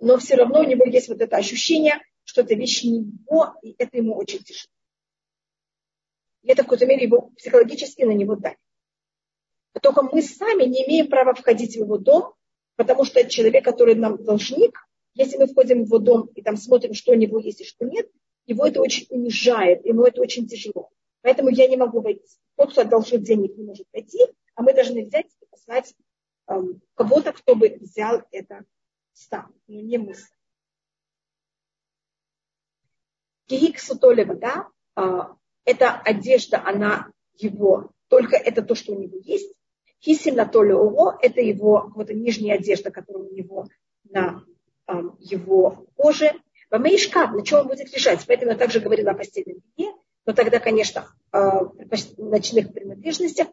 Но все равно у него есть вот это ощущение, что это вещь не его, и это ему очень тяжело. И это в какой-то мере его психологически на него давит. Но только мы сами не имеем права входить в его дом, потому что человек, который нам должник, если мы входим в его дом и там смотрим, что у него есть и что нет, его это очень унижает, ему это очень тяжело. Поэтому я не могу войти. Тот, кто одолжил денег, не может войти, а мы должны взять и послать эм, кого-то, кто бы взял это сам, но не мы сами. Киик сутолева, да, э, эта одежда, она его, только это то, что у него есть. Хисим на толе ого, это его вот, нижняя одежда, которая у него на э, его коже. В амейшкав, на чем он будет лежать? Поэтому я также говорила о постельном белье. Но тогда, конечно, ночных принадлежностях,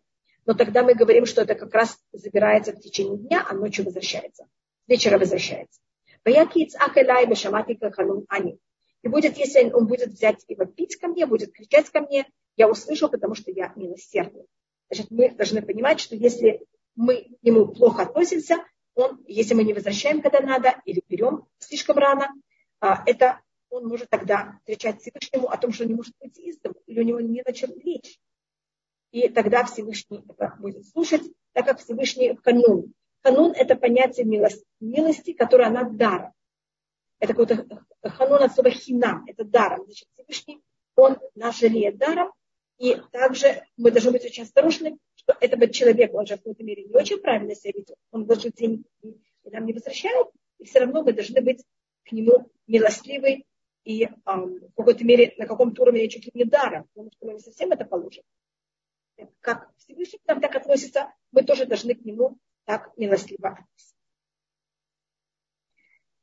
но тогда мы говорим, что это как раз забирается в течение дня, а ночью возвращается, вечера возвращается. И будет, если он будет взять и вопить ко мне, будет кричать ко мне, я услышу, потому что я милосердный. Значит, мы должны понимать, что если мы к нему плохо относимся, он, если мы не возвращаем, когда надо, или берем слишком рано, это... он может тогда кричать Всевышнему о том, что он не может выйти из дома, или у него не на чем лечь. И тогда Всевышний это будет слушать, так как Всевышний канун. Канун – это понятие милости, милости, которая она даром. Это какой-то ханун от слова хинам, это даром. Значит, Всевышний, он нас жалеет даром, и также мы должны быть очень осторожны, что этот человек, он же в какой-то мере не очень правильно себя ведет, он вложит деньги и нам не возвращает, и все равно мы должны быть к нему милостливы, и эм, в какой-то мере на каком-то уровне чуть ли не даром, потому что мы не совсем это получим. Как Всевышний к нам так относится, мы тоже должны к нему так милостливо относиться.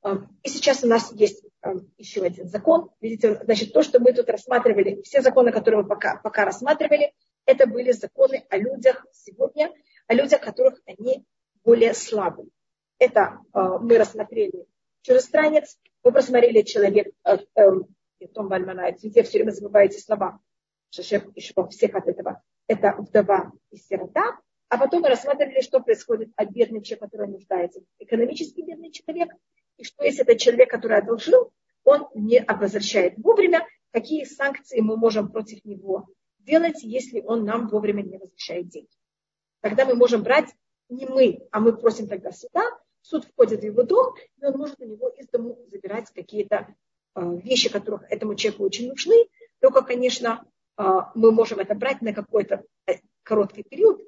Эм, и сейчас у нас есть эм, еще один закон. Видите, значит, то, что мы тут рассматривали, все законы, которые мы пока, пока рассматривали, это были законы о людях сегодня, о людях, которых они более слабы. Это э, мы рассмотрели чужестранец. Вы просмотрели человек, э, э, Том Бальманайт, где все время забываете слова, что еще всех от этого, это вдова и сирота, а потом мы рассматривали, что происходит от бедного человека, который нуждается, экономически бедный человек, и что если это человек, который одолжил, он не возвращает вовремя, какие санкции мы можем против него делать, если он нам вовремя не возвращает деньги. Тогда мы можем брать не мы, а мы просим тогда суда, суд входит в его дом, и он может у него из дома забирать какие-то э, вещи, которых этому человеку очень нужны. Только, конечно, э, мы можем это брать на какой-то э, короткий период,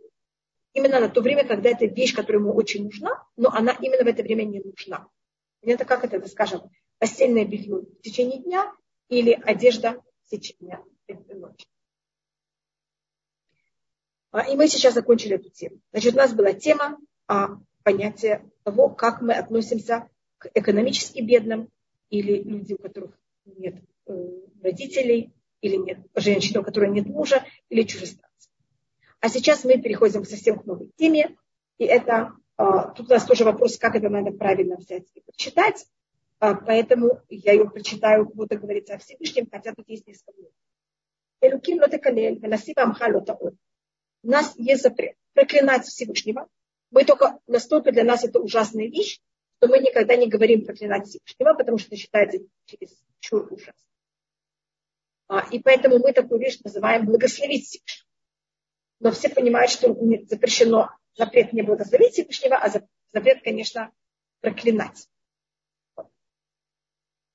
именно на то время, когда эта вещь, которая ему очень нужна, но она именно в это время не нужна. Это как это, скажем, постельное белье в течение дня или одежда в течение ночи. И мы сейчас закончили эту тему. Значит, у нас была тема о понятие того, как мы относимся к экономически бедным или людям, у которых нет э, родителей, или нет женщин, у которых нет мужа, или чужестранцев. А сейчас мы переходим совсем к новой теме, и это э, Тут у нас тоже вопрос, как это надо правильно взять и прочитать. Поэтому я ее прочитаю, вот и говорится о Всевышнем, хотя тут есть несколько мнений. Элюкин лотекалель, веласива амхалотаон. У нас есть запрет проклинать Всевышнего. Мы только, настолько для нас это ужасная вещь, что мы никогда не говорим проклинать Всевышнего, потому что это считается чересчур ужасно. И поэтому мы такую вещь называем благословить Всевышнего. Но все понимают, что запрещено, запрет не благословить Всевышнего, а запрет, конечно, проклинать.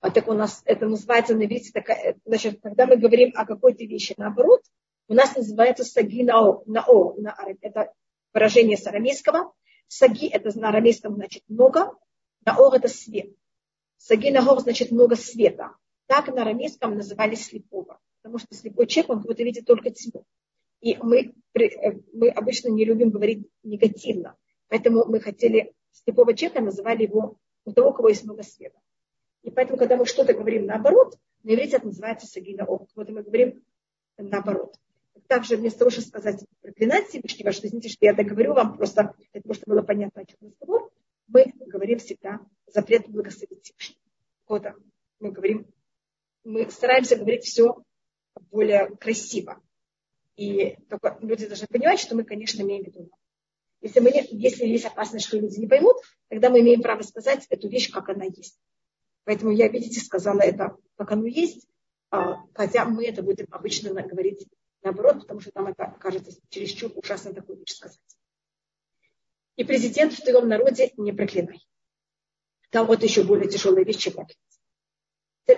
А так у нас это называется, значит, когда мы говорим о какой-то вещи наоборот, у нас называется саги нао, нао, на, это выражение с арамейского. Саги это на арамейском значит много, нао это свет. Саги нао значит много света. Так на арамейском называли слепого, потому что слепой человек, он как-то видит только тьму. И мы, мы обычно не любим говорить негативно, поэтому мы хотели слепого человека, называли его у того, у кого есть много света. И поэтому, когда мы что-то говорим наоборот, на иврите это называется сагина ок. Вот мы говорим наоборот. Также вместо того, чтобы сказать проклинать Всевышнего, что извините, что я это говорю вам, просто для того, чтобы было понятно, о чем разговор, мы говорим всегда запрет благословить Всевышнего. Вот мы говорим, мы стараемся говорить все более красиво. И только люди должны понимать, что мы, конечно, имеем в виду. Если, мы не, если есть опасность, что люди не поймут, тогда мы имеем право сказать эту вещь, как она есть. Поэтому я, видите, сказала это, как оно есть, хотя мы это будем обычно говорить наоборот, потому что там это кажется чересчур ужасно такую вещь сказать. И президент в твоем народе не проклинай. Там вот еще более тяжелая вещь, чем проклинать.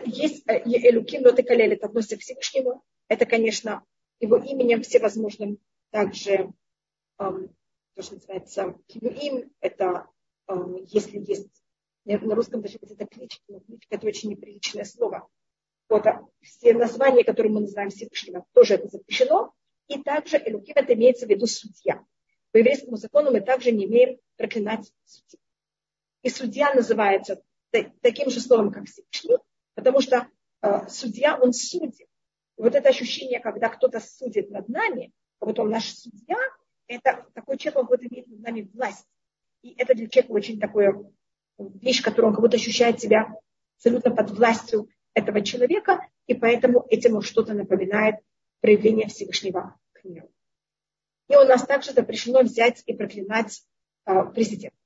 Есть элюким, но ты калель, это относится к Всевышнему. Это, конечно, его именем всевозможным. Также, то, что называется, килюим, это если есть на русском даже это кличка, но кличка это очень неприличное слово. Вот, все названия, которые мы называем Всевышнего, тоже это запрещено. И также элюким это имеется в виду судья. По еврейскому закону мы также не имеем проклинать судью. И судья называется таким же словом, как Всевышний, потому что э, судья, он судит. И вот это ощущение, когда кто-то судит над нами, как будто он наш судья, это такой человек, он будет иметь над нами власть. И это для человека очень такое... вещь, которую он как будто ощущает себя абсолютно под властью этого человека, и поэтому этому что-то напоминает проявление Всевышнего к миру. И у нас также запрещено взять и проклинать а, президента.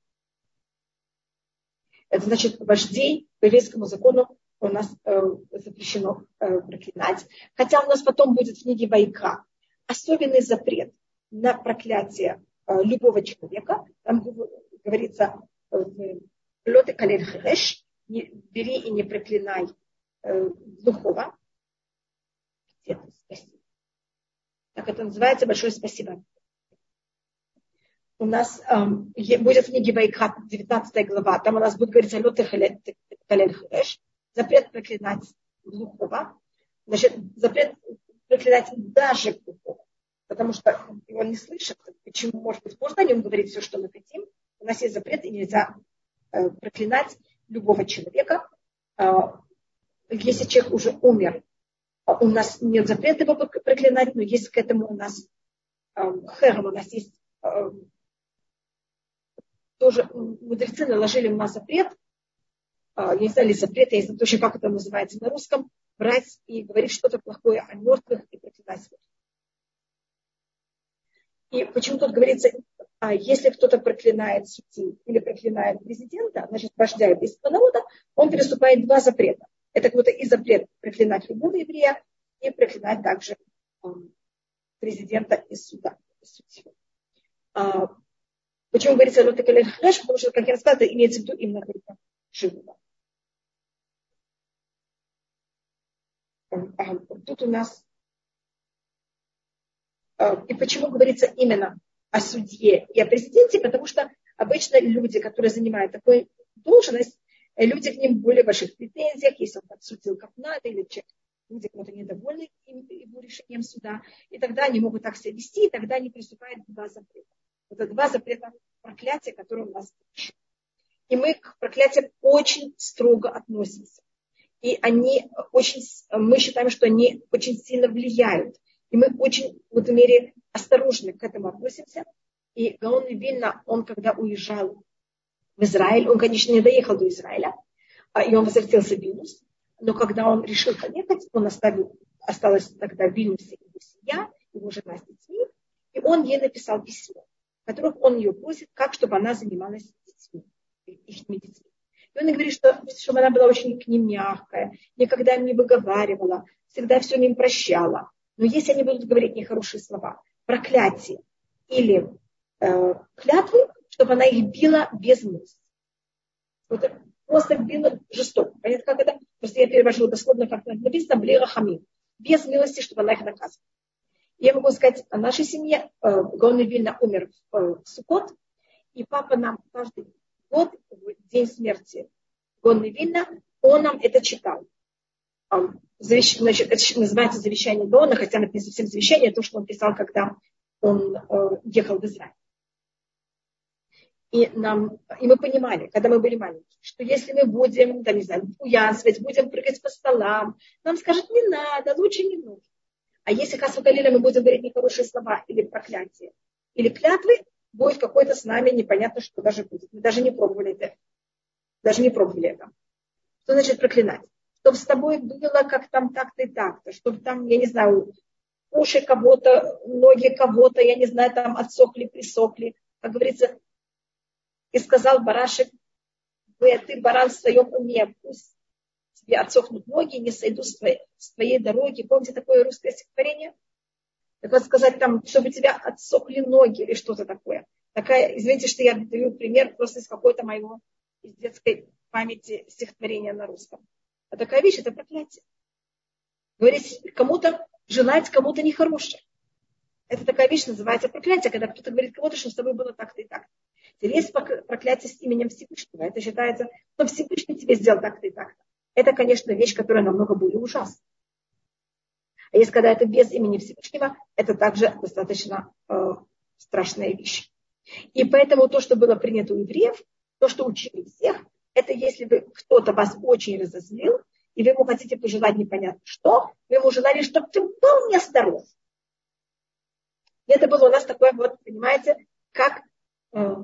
Это значит, вождей по еврейскому закону у нас э, запрещено э, проклинать. Хотя у нас потом будет в книге Вайкра особенный запрет на проклятие э, любого человека. Там говорится... Э, Лоты калель хереш, бери и не проклинай э, глухого. Где-то, спасибо. Так это называется, большое спасибо. У нас э, будет в книге Вайкра, девятнадцатая глава, там у нас будет говориться лоты калель хереш, запрет проклинать глухого, значит, запрет проклинать даже глухого, потому что его не слышат, почему, может быть, можно о нем говорить все, что мы хотим, у нас есть запрет и нельзя проклинать любого человека. Если человек уже умер, у нас нет запрета его проклинать, но есть к этому у нас херем, у нас есть тоже мудрецы наложили на запрет, я не знаю, ли запрет, я не знаю точно, как это называется на русском, брать и говорить что-то плохое о мертвых и проклинать его. И почему тут говорится, а если кто-то проклинает судью или проклинает президента, значит, вождя еврейского народа, он переступает два запрета. Это как будто и запрет проклинать любого еврея, и проклинать также президента и суда. Судью. А, почему говорится «Лоты калель хереш»? Потому что, как я рассказывала, имеется в виду именно только живого. А, тут у нас... И почему говорится именно о судье и о президенте? Потому что обычно люди, которые занимают такую должность, люди к ним в более больших претензиях, если он подсудил как надо, или люди кто-то недовольны его решением суда, и тогда они могут так себя вести, и тогда они приступают к два запрета. Это два запрета проклятия, которые у нас пишут. И мы к проклятиям очень строго относимся. И они очень, мы считаем, что они очень сильно влияют. И мы очень, в этом мере, осторожно к этому относимся. И Гаон из Вильна, он когда уезжал в Израиль, он, конечно, не доехал до Израиля, и он возвратился в Вильнюс, но когда он решил поехать, он оставил, осталась тогда в Вильнюсе его семья, его жена с детьми, и он ей написал письмо, в котором он ее просит, как, чтобы она занималась детьми, их детьми. И он говорит, что, чтобы она была очень к ним мягкая, никогда им не выговаривала, всегда все им прощала. Но если они будут говорить нехорошие слова, проклятие или э, клятвы, чтобы она их била без мысли. Вот просто била жестоко. Понятно, как это? Просто я перевожу дословно, как написано, блега хамин. Без милости, чтобы она их наказывала. Я могу сказать о нашей семье. Э, Гаон из Вильна умер в, э, в Суккот, и папа нам каждый год, в день смерти Гаона из Вильна, он нам это читал. Завещ... Значит, это называется завещание Гаона, хотя это не совсем завещание, то, что он писал, когда он э, ехал в Израиль. И, нам... и мы понимали, когда мы были маленькие, что если мы будем, да, не знаю, уязвлять, будем прыгать по столам, нам скажут, не надо, лучше не нужно. А если Хасу Галиля мы будем говорить нехорошие слова или проклятие, или клятвы, будет какой-то с нами непонятно, что даже будет. Мы даже не пробовали это. Даже не пробовали это. Что значит проклинать? Чтобы с тобой было как там так-то и так-то, чтобы там, я не знаю, уши кого-то, ноги кого-то, я не знаю, там отсохли, присохли, как говорится, и сказал барашек, ты, баран, в своем уме, пусть тебе отсохнут ноги, не сойду с твоей, с твоей дороги. Помните такое русское стихотворение? Так вот сказать там, чтобы тебя отсохли ноги или что-то такое. Такая, извините, что я даю пример просто из какой-то моего, из детской памяти стихотворения на русском. А такая вещь – это проклятие. Говорить кому-то, желать кому-то нехорошее. Это такая вещь, называется проклятие, когда кто-то говорит кому-то, что с тобой было так-то и так-то. Теперь есть проклятие с именем Всевышнего. Это считается, что Всевышний тебе сделал так-то и так-то. Это, конечно, вещь, которая намного более ужасна. А если когда это без имени Всевышнего, это также достаточно э, страшная вещь. И поэтому то, что было принято у евреев, то, что учили всех, это если вы, кто-то вас очень разозлил, и вы ему хотите пожелать непонятно что, вы ему желали, чтобы ты был мне здоров. И это было у нас такое, вот, понимаете, как... Э,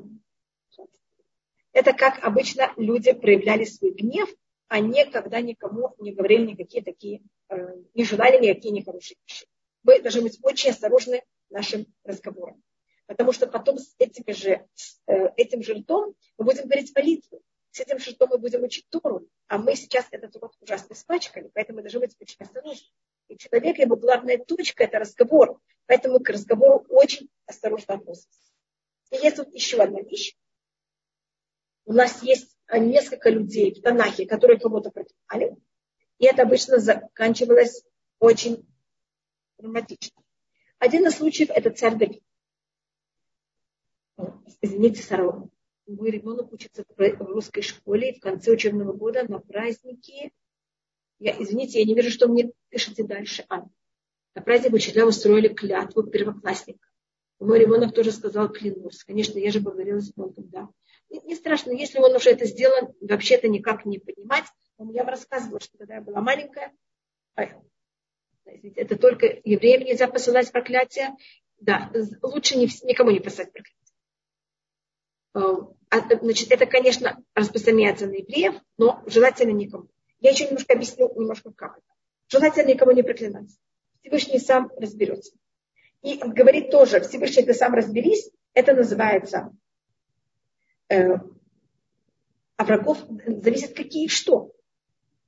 это как обычно люди проявляли свой гнев, а никогда никому не говорили никакие такие, э, не желали никакие нехорошие вещи. Вы должны быть очень осторожны нашим разговором. Потому что потом с этими же, с, э, этим же ртом мы будем говорить молитву. С этим же, что мы будем учить Тору, а мы сейчас этот урок ужасно испачкали, поэтому должны быть очень осторожны. И человек, его главная точка – это разговор, поэтому к разговору очень осторожно относимся. И есть тут еще одна вещь. У нас есть несколько людей в Танахе, которые кого-то проклинали, и это обычно заканчивалось очень драматично. Один из случаев – это царь Давид. Извините, Сарова. Мой ребенок учится в русской школе, и в конце учебного года на праздники... Я, извините, я не вижу, что мне пишете дальше. А, на праздник учителя устроили клятву первоклассника. Мой ребенок тоже сказал клянусь. Конечно, я же поговорила с ним тогда. Не, не страшно, если он уже это сделал, вообще-то никак не понимать. Он, я вам рассказывала, что когда я была маленькая, а, извините, это только евреям нельзя посылать проклятие. Да, лучше не, никому не посылать проклятие. Значит, это, конечно, распространяется на евреев, но желательно никому. Я еще немножко объясню, немножко как это. Желательно никому не проклинать. Всевышний сам разберется. И говорит тоже, Всевышний ты сам разберись, это называется э, а врагов зависит какие что.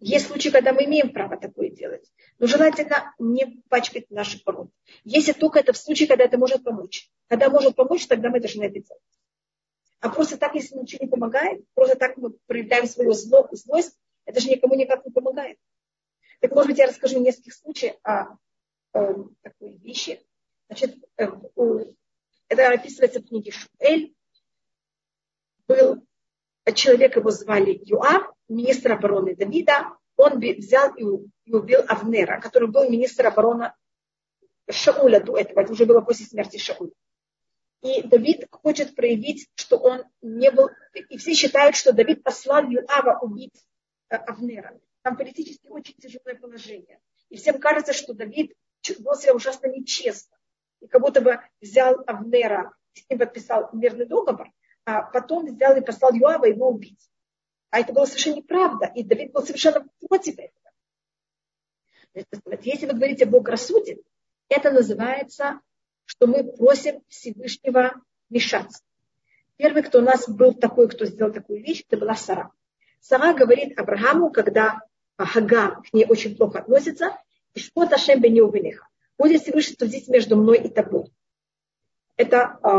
Есть случаи, когда мы имеем право такое делать. Но желательно не пачкать наши порог. Если только это в случае, когда это может помочь. Когда может помочь, тогда мы должны это делать. А просто так, если ничего не помогает, просто так мы проявляем свою зло, злость, это же никому никак не помогает. Так, может быть, я расскажу в нескольких случаях о, о такой вещи. Значит, это описывается в книге Шуэль. Был человек, его звали Йоав, министр обороны Давида. Он взял и убил Авнера, который был министр обороны Шауля до этого. Это уже было после смерти Шауля. И Давид хочет проявить, что он не был... И все считают, что Давид послал Йоава убить Авнера. Там политически очень тяжелое положение. И всем кажется, что Давид был себя ужасно нечестно. И как будто бы взял Авнера, с ним подписал мирный договор, а потом взял и послал Йоава его убить. А это было совершенно неправда, и Давид был совершенно против этого. Если вы говорите «Бог рассудит», это называется, что мы просим Всевышнего вмешаться. Первый, кто у нас был такой, кто сделал такую вещь, это была Сара. Сара говорит Аврааму, когда Хагар к ней очень плохо относится, и что Ташем бе не увелиха. Будет Всевышество здесь между мной и тобой. Это э,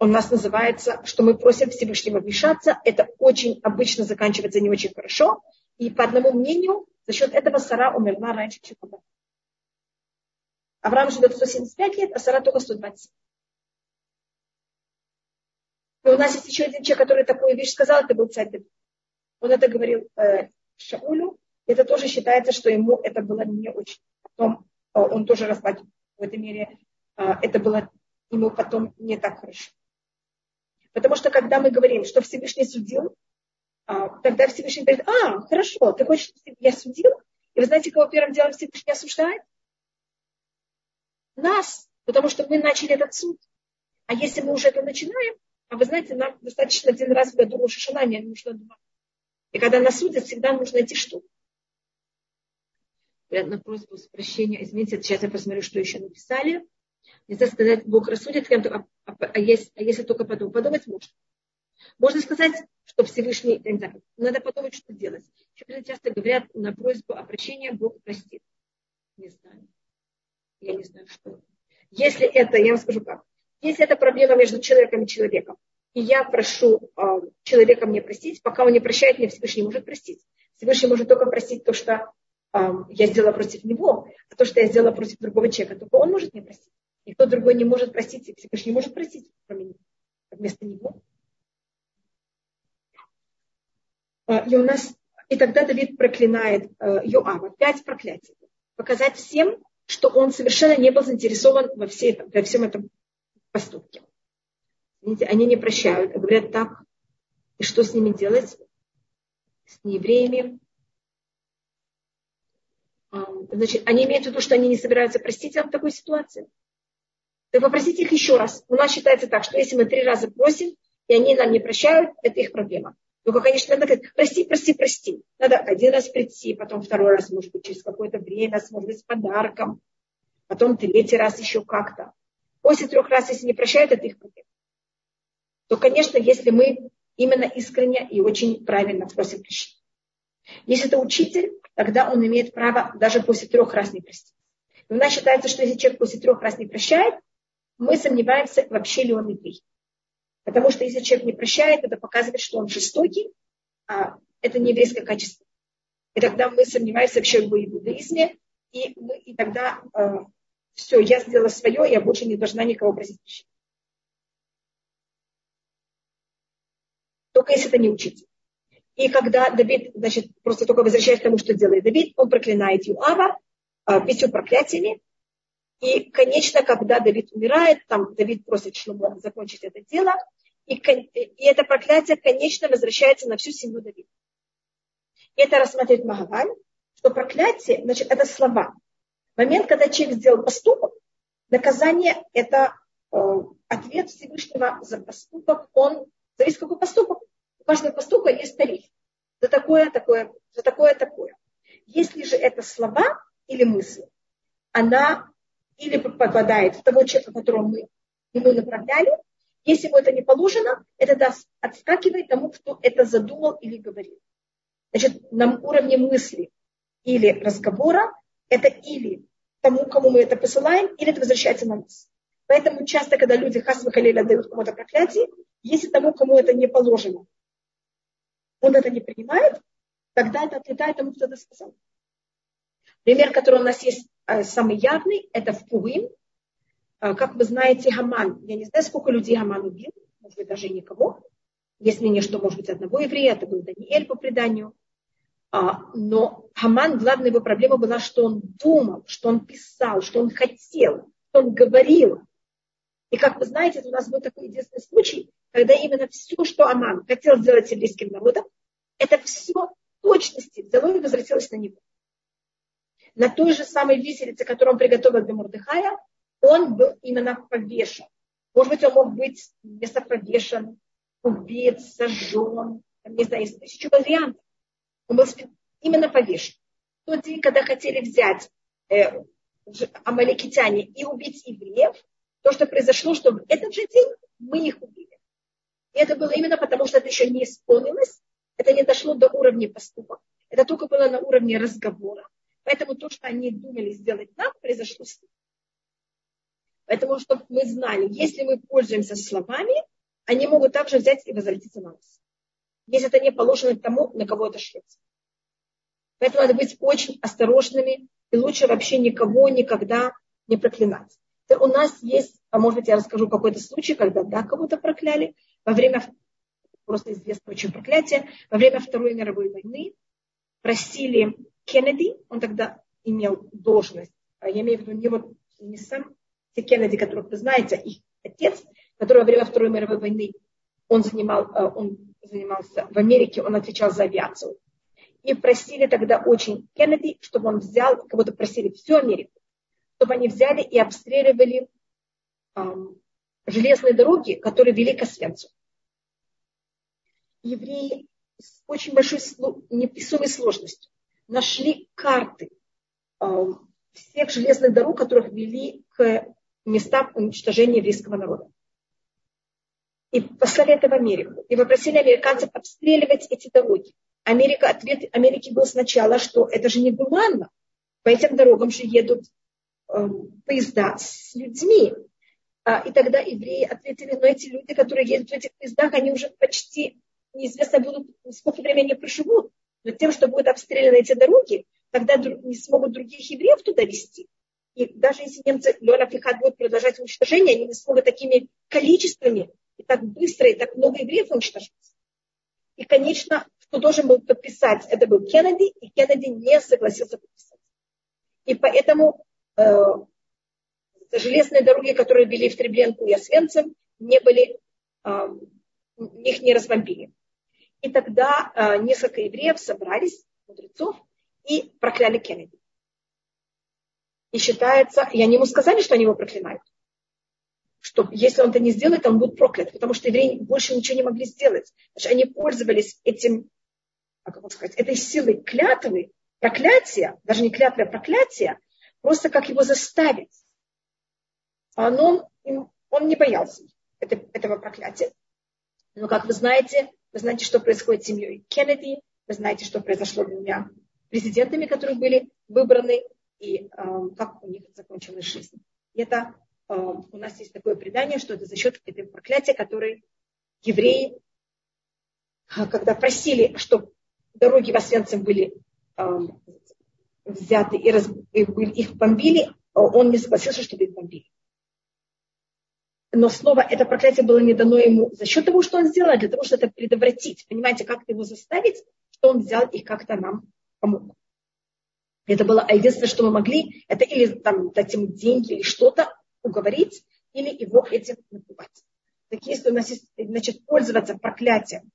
у нас называется, что мы просим Всевышнего вмешаться. Это очень обычно заканчивается не очень хорошо. И по одному мнению, за счет этого Сара умерла раньше, чем Авраам. Авраам живет сто семьдесят пять лет, а Сара только сто двадцать. И у нас есть еще один человек, который такую вещь сказал, это был царь Давид. Он это говорил э, Шаулю. Это тоже считается, что ему это было не очень. Потом э, он тоже расплатил. В этой мере э, это было ему потом не так хорошо. Потому что когда мы говорим, что Всевышний судил, э, тогда Всевышний говорит, а, хорошо, ты хочешь, чтобы я судил? И вы знаете, кого первым делом Всевышний осуждает? Нас, потому что мы начали этот суд. А если мы уже это начинаем, а вы знаете, нам достаточно один раз в году Рош ха-Шана, не нужно два. И когда нас судят, всегда нужно найти что. На просьбу с прощения, извините, сейчас я посмотрю, что еще написали. Нельзя сказать, Бог рассудит, а, а, а, если, а если только подумать, подумать можно. Можно сказать, что Всевышний, не знаю, надо подумать, что делать. Еще часто говорят, на просьбу о прощении Бог простит. Не знаю. Я не знаю, что. Если это, я вам скажу как. Если это проблема между человеком и человеком, и я прошу э, человека мне простить, пока он не прощает, мне Всевышний может простить. Всевышний может только простить то, что э, я сделала против него, а то, что я сделала против другого человека, только он может мне простить. Никто другой не может простить, и Всевышний может простить вместо него. Э, и, у нас, и тогда Давид проклинает э, Йоава. Пять проклятий. Показать всем, что он совершенно не был заинтересован во, всей, во всем этом поступке. Видите, они не прощают, а говорят так. И что с ними делать? С неевреями. Значит, они имеют в виду, что они не собираются простить вам в такой ситуации. Так попросите их еще раз. У нас считается так, что если мы три раза просим, и они нам не прощают, это их проблема. Только, конечно, надо сказать, прости, прости, прости. Надо один раз прийти, потом второй раз, может быть, через какое-то время, может быть, с подарком. Потом третий раз еще как-то. После трех раз, если не прощают, это их проблема. То, конечно, если мы именно искренне и очень правильно просим прощения. Если это учитель, тогда он имеет право даже после трех раз не простить. У нас считается, что если человек после трех раз не прощает, мы сомневаемся, вообще ли он еврей. Потому что если человек не прощает, это показывает, что он жестокий, а это не еврейское качество. И тогда мы сомневаемся вообще в иудаизме, и, мы, и тогда э, все, я сделала свое, я больше не должна никого просить прощения. Только если это не учитель. И когда Давид, значит, просто только возвращаясь к тому, что делает Давид, он проклинает Йоава пятью проклятиями. И, конечно, когда Давид умирает, там Давид просит Шломо закончить это дело. И, и это проклятие, конечно, возвращается на всю семью Давида. Это рассматривает Магаван, что проклятие, значит, это слова. В момент, когда человек сделал поступок, наказание – это э, ответ Всевышнего за поступок, он зависит, какой поступок. У каждого поступка есть тариф. За такое, такое, за такое, такое. Если же это слова или мысли, она или попадает в того человека, которого мы ему направляли. Если ему это не положено, это отскакивает тому, кто это задумал или говорил. Значит, на уровне мысли или разговора это или тому, кому мы это посылаем, или это возвращается на нас. Поэтому часто, когда люди хасва халеля дают кому-то проклятие, если тому, кому это не положено, он это не принимает, тогда это отлетает тому, кто это сказал. Пример, который у нас есть самый явный, это в Пурим. Как вы знаете, Аман, я не знаю, сколько людей Аман убил, может быть, даже и никого. Если не что, может быть, одного еврея, это был Даниэль по преданию. Но Аман, главная его проблема была, что он думал, что он писал, что он хотел, что он говорил. И как вы знаете, это у нас был такой единственный случай, когда именно все, что Аман хотел сделать с еврейским народом, это все в точности взяло и возвратилось на него. На той же самой виселице, которую он приготовил для Мурдыхая, он был именно повешен. Может быть, он мог быть местопровешен, убит, сожжен, не знаю, из тысячи вариантов. Он был именно повешен. В тот день, когда хотели взять э, амалекитяне и убить евреев, то, что произошло, что в этот же день мы их убили. И это было именно потому, что это еще не исполнилось, это не дошло до уровня поступок, это только было на уровне разговора. Поэтому то, что они думали сделать нам, произошло с ним. Поэтому, чтобы мы знали, если мы пользуемся словами, они могут также взять и возвратиться на нас. Если это не положено тому, на кого это шлет. Поэтому надо быть очень осторожными и лучше вообще никого никогда не проклинать. У нас есть, а может быть я расскажу какой-то случай, когда да, кого-то прокляли, во время, просто известного очень проклятия, во время Второй мировой войны просили Кеннеди, он тогда имел должность, я имею в виду не, вот, не сам, те Кеннеди, которых вы знаете, их отец, который во время Второй мировой войны он, занимал, он занимался в Америке, он отвечал за авиацию. И просили тогда очень Кеннеди, чтобы он взял, кого-то просили всю Америку, чтобы они взяли и обстреливали э, железные дороги, которые вели к Освенциму. Евреи с очень большой неописуемой сложностью нашли карты э, всех железных дорог, которых вели к местам уничтожения еврейского народа. И послали это в Америку. И попросили американцев обстреливать эти дороги. Америка, ответ Америки был сначала, что это же не гуманно. По этим дорогам же едут э, поезда с людьми. А, и тогда евреи ответили, но эти люди, которые едут в этих поездах, они уже почти неизвестно будут, сколько времени проживут. Но тем, что будут обстреляны эти дороги, тогда не смогут других евреев туда везти. И даже если немцы, Леона Пихат будет продолжать уничтожение, они не смогут такими количествами и так быстро, и так много евреев уничтожить. И, конечно, кто должен был подписать, это был Кеннеди, и Кеннеди не согласился подписать. И поэтому э, железные дороги, которые вели в Требленку и Освенцим, не были, э, их не разбомбили. И тогда э, несколько евреев собрались, мудрецов, и прокляли Кеннеди. И считается, и они ему сказали, что они его проклинают. Что если он это не сделает, он будет проклят, потому что евреи больше ничего не могли сделать. Значит, они пользовались этим, как вам сказать, этой силой клятвы, проклятия, даже не клятвы, а проклятия, просто как его заставить. А он, он не боялся этого проклятия. Но, как вы знаете, вы знаете, что происходит с семьей Кеннеди, вы знаете, что произошло с двумя президентами, которые были выбраны, и э, как у них закончилась жизнь. И это у нас есть такое предание, что это за счет этого проклятия, которое евреи, когда просили, чтобы дороги в Освенцим были э, взяты и, раз, и были, их бомбили, он не согласился, чтобы их бомбили. Но снова это проклятие было не дано ему за счет того, что он сделал, а для того, чтобы это предотвратить. Понимаете, как-то его заставить, что он взял и как-то нам помог. Это было единственное, что мы могли, это или там, дать ему деньги, или что-то, уговорить или его этим напугать. Так если у нас есть, значит, пользоваться проклятием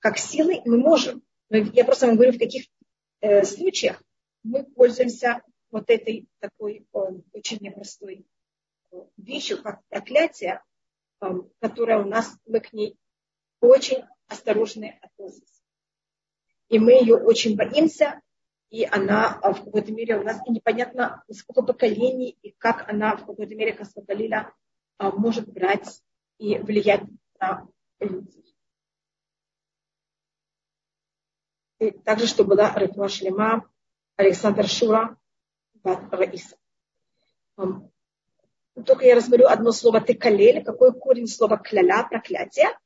как силой, мы можем. Но я просто вам говорю, в каких э, случаях мы пользуемся вот этой такой э, очень непростой э, вещью, как проклятие, э, которая у нас, мы к ней очень осторожны относимся. И мы ее очень боимся, и она в какой-то мере у нас непонятно, сколько поколений, и как она в какой-то мере, как сказала, может брать и влиять на людей. И также, что была Рафуа Шлема, Александр Шура, Бат Раиса. Только я разберу одно слово «текалель». Какой корень слова «кляля» – проклятие?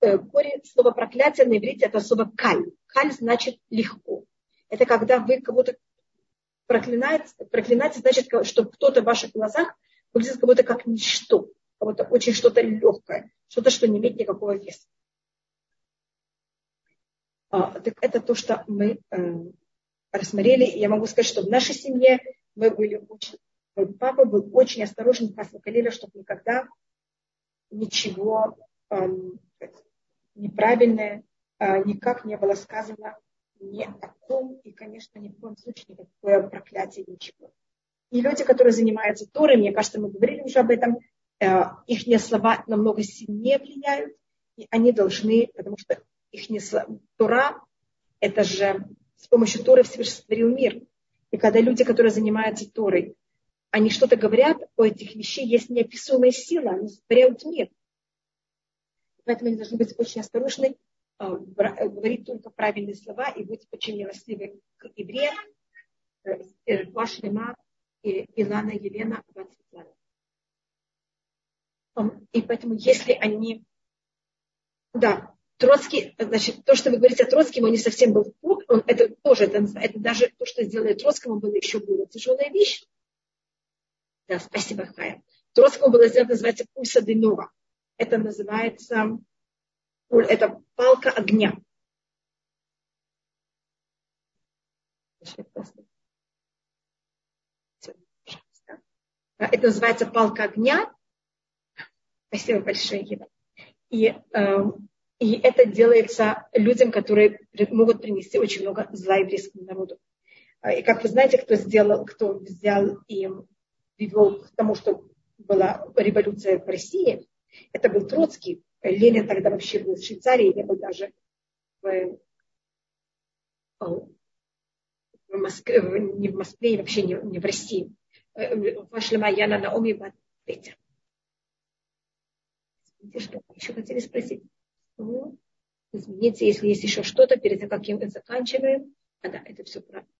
Корень слова «проклятие» на иврите – это слово «каль». «Каль» значит «легко». Это когда вы кого-то проклинаете, проклинаете, значит, что кто-то в ваших глазах выглядит как будто как ничто, как будто очень что-то легкое, что-то, что не имеет никакого веса. А, так это то, что мы э, рассмотрели. Я могу сказать, что в нашей семье мы были очень... Мой папа был очень осторожен, пасла колеля, чтобы никогда ничего э, неправильное э, никак не было сказано ни о ком, и, конечно, ни в коем случае никакое проклятие, ничего. И люди, которые занимаются Торой, мне кажется, мы говорили уже об этом, их слова намного сильнее влияют, и они должны, потому что их слова, Тора, это же с помощью Торы Всевышний сотворил мир. И когда люди, которые занимаются Торой, они что-то говорят, у этих вещей есть неописуемая сила, они сотворяют мир. Поэтому они должны быть очень осторожны, говорить только правильные слова и быть очень милостивы к евреям. Ваш Лима и Илана, Елена, двадцать лет. И поэтому, если они... Да, Троцкий, значит, то, что вы говорите о Троцком, он не совсем был пук, он это тоже, это, это даже то, что сделали Троцкому, было еще более тяжелая вещь. Да, спасибо, Хая. Троцкому было сделано, называется пульса де-нова. Это называется, это палка огня. Это называется палка огня. Спасибо большое, Ева. И, э, и это делается людям, которые могут принести очень много зла еврейскому народу. И как вы знаете, кто сделал, кто взял и привел к тому, что была революция в России, это был Троцкий. Ленин тогда вообще был в Швейцарии, не был даже в, в Москве, не в Москве, и вообще не, не в России. Вашлема Яна Наоми Батвейте. Что еще хотели спросить? Ну, извините, если есть еще что-то, перед тем, как мы заканчиваем. А да, это все правда.